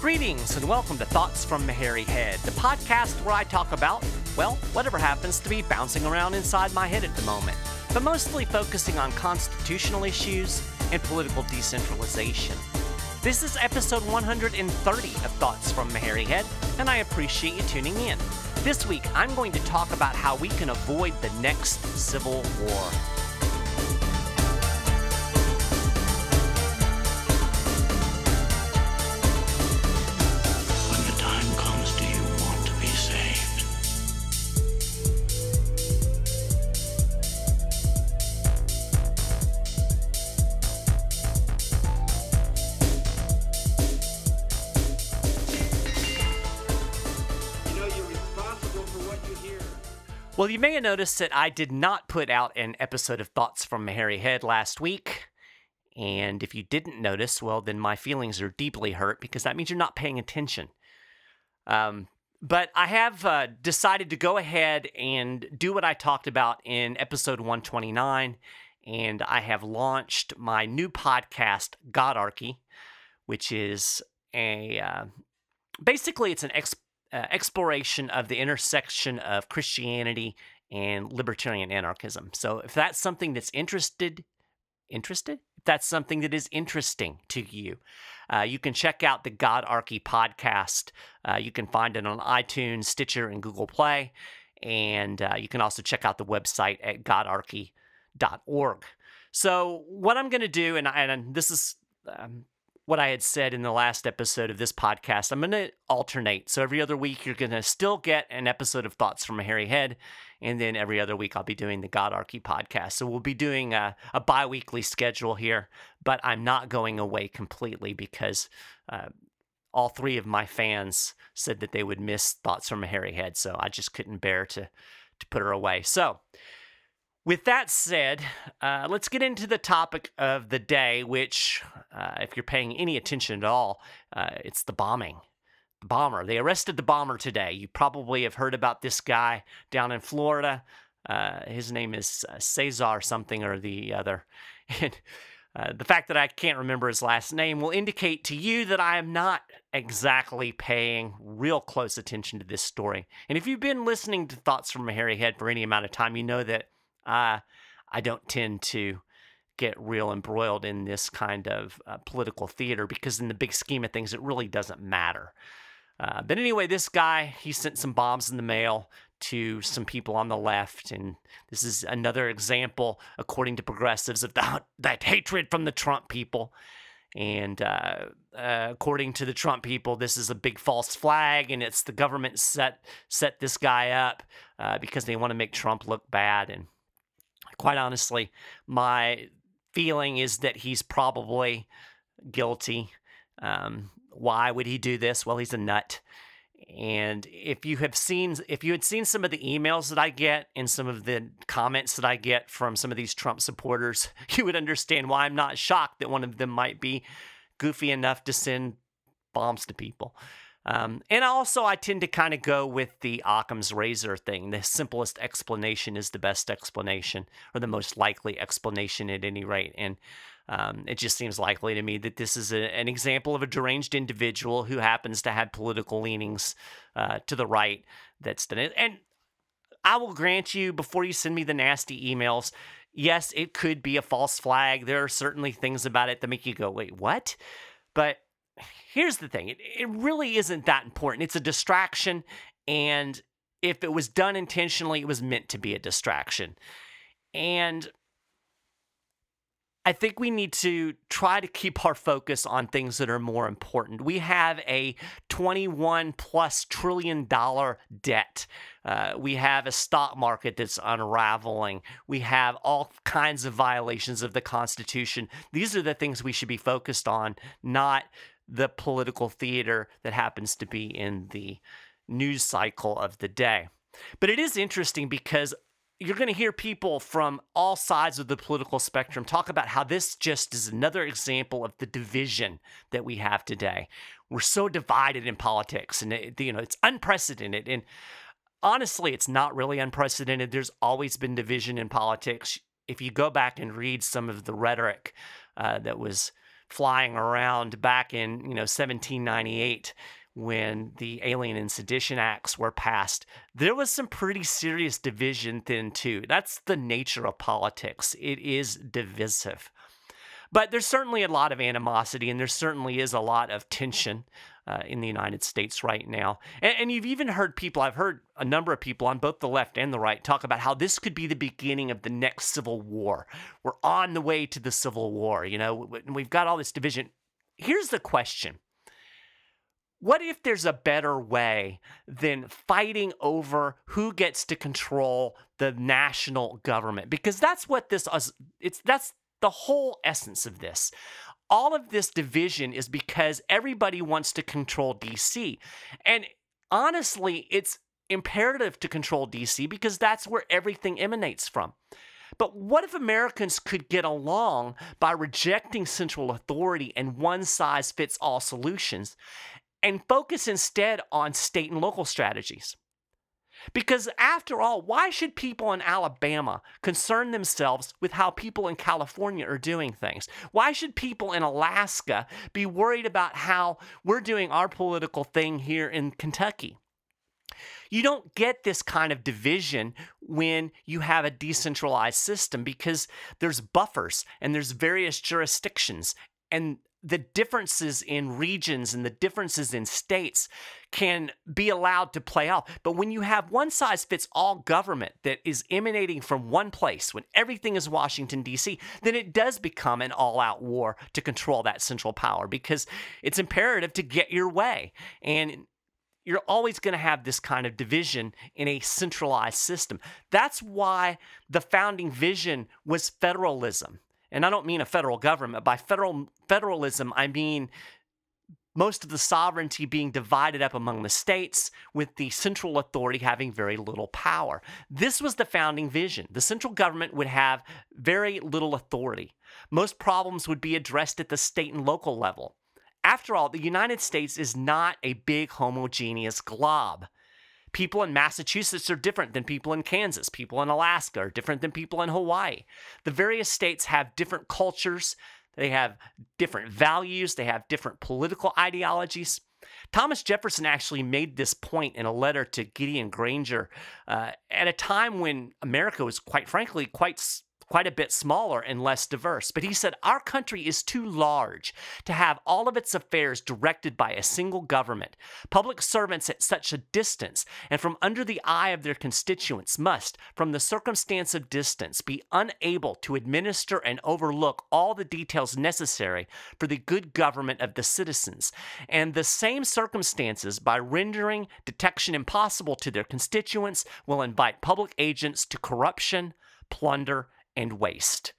Greetings and welcome to Thoughts from Maharrey Head, the podcast where I talk about, well, whatever happens to be bouncing around inside my head at the moment, but mostly focusing on constitutional issues and political decentralization. This is episode 130 of Thoughts from Maharrey Head, and I appreciate you tuning in. This week, I'm going to talk about how we can avoid the next civil war. Well, you may have noticed that I did not put out an episode of Thoughts from Maharrey Head last week, and if you didn't notice, well, then my feelings are deeply hurt because that means you're not paying attention. But I have decided to go ahead and do what I talked about in episode 129, and I have launched my new podcast, Godarchy, which is basically it's an exploration of the intersection of Christianity and libertarian anarchism. So if that's something that's interested? If that's something that is interesting to you, you can check out the Godarchy podcast. You can find it on iTunes, Stitcher, and Google Play. And you can also check out the website at godarchy.org. So what I'm going to do, and this is... what I had said in the last episode of this podcast, I'm going to alternate. So every other week, you're going to still get an episode of Thoughts from Maharrey Head, and then every other week, I'll be doing the Godarchy podcast. So we'll be doing a bi-weekly schedule here, but I'm not going away completely because all three of my fans said that they would miss Thoughts from Maharrey Head, so I just couldn't bear to put her away. So with that said, let's get into the topic of the day, which, if you're paying any attention at all, it's the bombing. The bomber. They arrested the bomber today. You probably have heard about this guy down in Florida. His name is Cesar something or the other. And the fact that I can't remember his last name will indicate to you that I am not exactly paying real close attention to this story. And if you've been listening to Thoughts from Maharrey Head for any amount of time, you know that I don't tend to get real embroiled in this kind of political theater because in the big scheme of things, it really doesn't matter. But anyway, this guy, he sent some bombs in the mail to some people on the left. And this is another example, according to progressives, of that hatred from the Trump people. And according to the Trump people, this is a big false flag, and it's the government set this guy up because they want to make Trump look bad. And quite honestly, my feeling is that he's probably guilty. Why would he do this? Well, he's a nut. And if you had seen some of the emails that I get and some of the comments that I get from some of these Trump supporters, you would understand why I'm not shocked that one of them might be goofy enough to send bombs to people. And also, I tend to kind of go with the Occam's razor thing. The simplest explanation is the best explanation, or the most likely explanation at any rate. And it just seems likely to me that this is an example of a deranged individual who happens to have political leanings to the right. That's done it. And I will grant you, before you send me the nasty emails, yes, it could be a false flag. There are certainly things about it that make you go, wait, what? But here's the thing. It really isn't that important. It's a distraction, and if it was done intentionally, it was meant to be a distraction. And I think we need to try to keep our focus on things that are more important. We have a $21+ trillion debt. We have a stock market that's unraveling. We have all kinds of violations of the Constitution. These are the things we should be focused on, not the political theater that happens to be in the news cycle of the day. But it is interesting because you're going to hear people from all sides of the political spectrum talk about how this just is another example of the division that we have today. We're so divided in politics, and it's unprecedented. And honestly, it's not really unprecedented. There's always been division in politics. If you go back and read some of the rhetoric that was flying around back in 1798, when the Alien and Sedition Acts were passed, there was some pretty serious division then too. That's the nature of politics. It is divisive. But there's certainly a lot of animosity, and there certainly is a lot of tension in the United States right now. And you've even heard people, I've heard a number of people on both the left and the right talk about how this could be the beginning of the next Civil War. We're on the way to the Civil War, we've got all this division. Here's the question. What if there's a better way than fighting over who gets to control the national government? Because that's what that's the whole essence of this. All of this division is because everybody wants to control DC. And honestly, it's imperative to control DC because that's where everything emanates from. But what if Americans could get along by rejecting central authority and one-size-fits-all solutions, and focus instead on state and local strategies? Because after all, why should people in Alabama concern themselves with how people in California are doing things? Why should people in Alaska be worried about how we're doing our political thing here in Kentucky? You don't get this kind of division when you have a decentralized system, because there's buffers and there's various jurisdictions, and the differences in regions and the differences in states can be allowed to play out. But when you have one-size-fits-all government that is emanating from one place, when everything is Washington, D.C., then it does become an all-out war to control that central power, because it's imperative to get your way. And you're always going to have this kind of division in a centralized system. That's why the founding vision was federalism. And I don't mean a federal government. By federalism, I mean most of the sovereignty being divided up among the states, with the central authority having very little power. This was the founding vision. The central government would have very little authority. Most problems would be addressed at the state and local level. After all, the United States is not a big homogeneous glob. People in Massachusetts are different than people in Kansas. People in Alaska are different than people in Hawaii. The various states have different cultures. They have different values. They have different political ideologies. Thomas Jefferson actually made this point in a letter to Gideon Granger at a time when America was, quite frankly, quite a bit smaller and less diverse. But he said, "Our country is too large to have all of its affairs directed by a single government. Public servants at such a distance and from under the eye of their constituents must, from the circumstance of distance, be unable to administer and overlook all the details necessary for the good government of the citizens. And the same circumstances, by rendering detection impossible to their constituents, will invite public agents to corruption, plunder, and waste."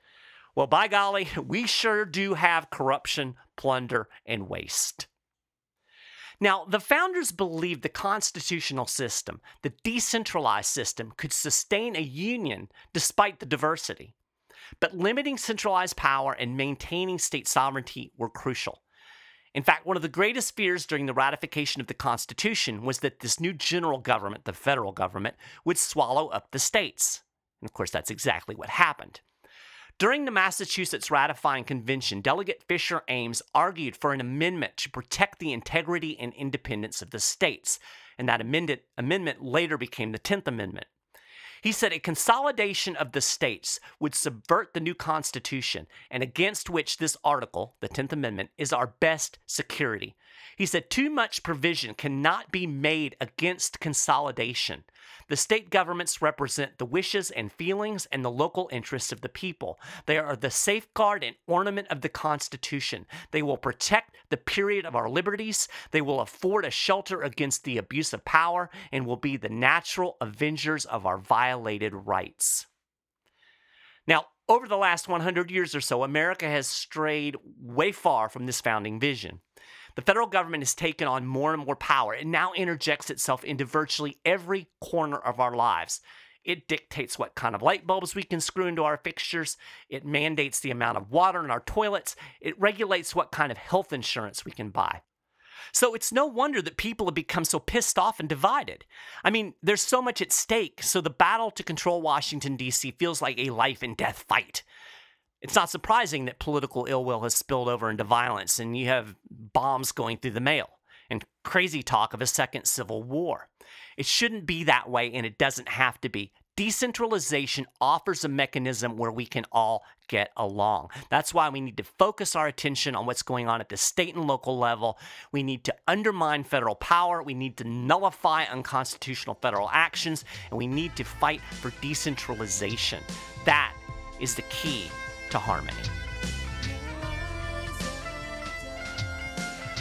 Well, by golly, we sure do have corruption, plunder, and waste. Now, the founders believed the constitutional system, the decentralized system, could sustain a union despite the diversity. But limiting centralized power and maintaining state sovereignty were crucial. In fact, one of the greatest fears during the ratification of the Constitution was that this new general government, the federal government, would swallow up the states. And of course, that's exactly what happened. During the Massachusetts Ratifying Convention, Delegate Fisher Ames argued for an amendment to protect the integrity and independence of the states, and that amendment later became the 10th Amendment. He said a consolidation of the states would subvert the new Constitution, and against which this article, the 10th Amendment, is our best security. He said too much provision cannot be made against consolidation. The state governments represent the wishes and feelings and the local interests of the people. They are the safeguard and ornament of the Constitution. They will protect the period of our liberties. They will afford a shelter against the abuse of power and will be the natural avengers of our violated rights. Now, over the last 100 years or so, America has strayed way far from this founding vision. The federal government has taken on more and more power. It now interjects itself into virtually every corner of our lives. It dictates what kind of light bulbs we can screw into our fixtures. It mandates the amount of water in our toilets. It regulates what kind of health insurance we can buy. So it's no wonder that people have become so pissed off and divided. I mean, there's so much at stake, so the battle to control Washington, D.C. feels like a life and death fight. It's not surprising that political ill will has spilled over into violence, and you have bombs going through the mail, and crazy talk of a second civil war. It shouldn't be that way, and it doesn't have to be. Decentralization offers a mechanism where we can all get along. That's why we need to focus our attention on what's going on at the state and local level. We need to undermine federal power. We need to nullify unconstitutional federal actions, and we need to fight for decentralization. That is the key to harmony.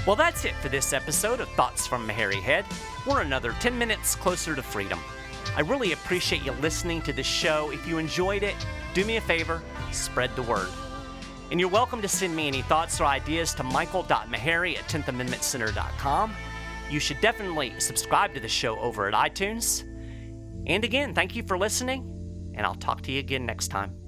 Well, that's it for this episode of Thoughts from Maharrey Head. We're another 10 minutes closer to freedom. I really appreciate you listening to this show. If you enjoyed it, do me a favor, spread the word. And you're welcome to send me any thoughts or ideas to michael.meharry at 10thamendmentcenter.com. You should definitely subscribe to the show over at iTunes. And again, thank you for listening, and I'll talk to you again next time.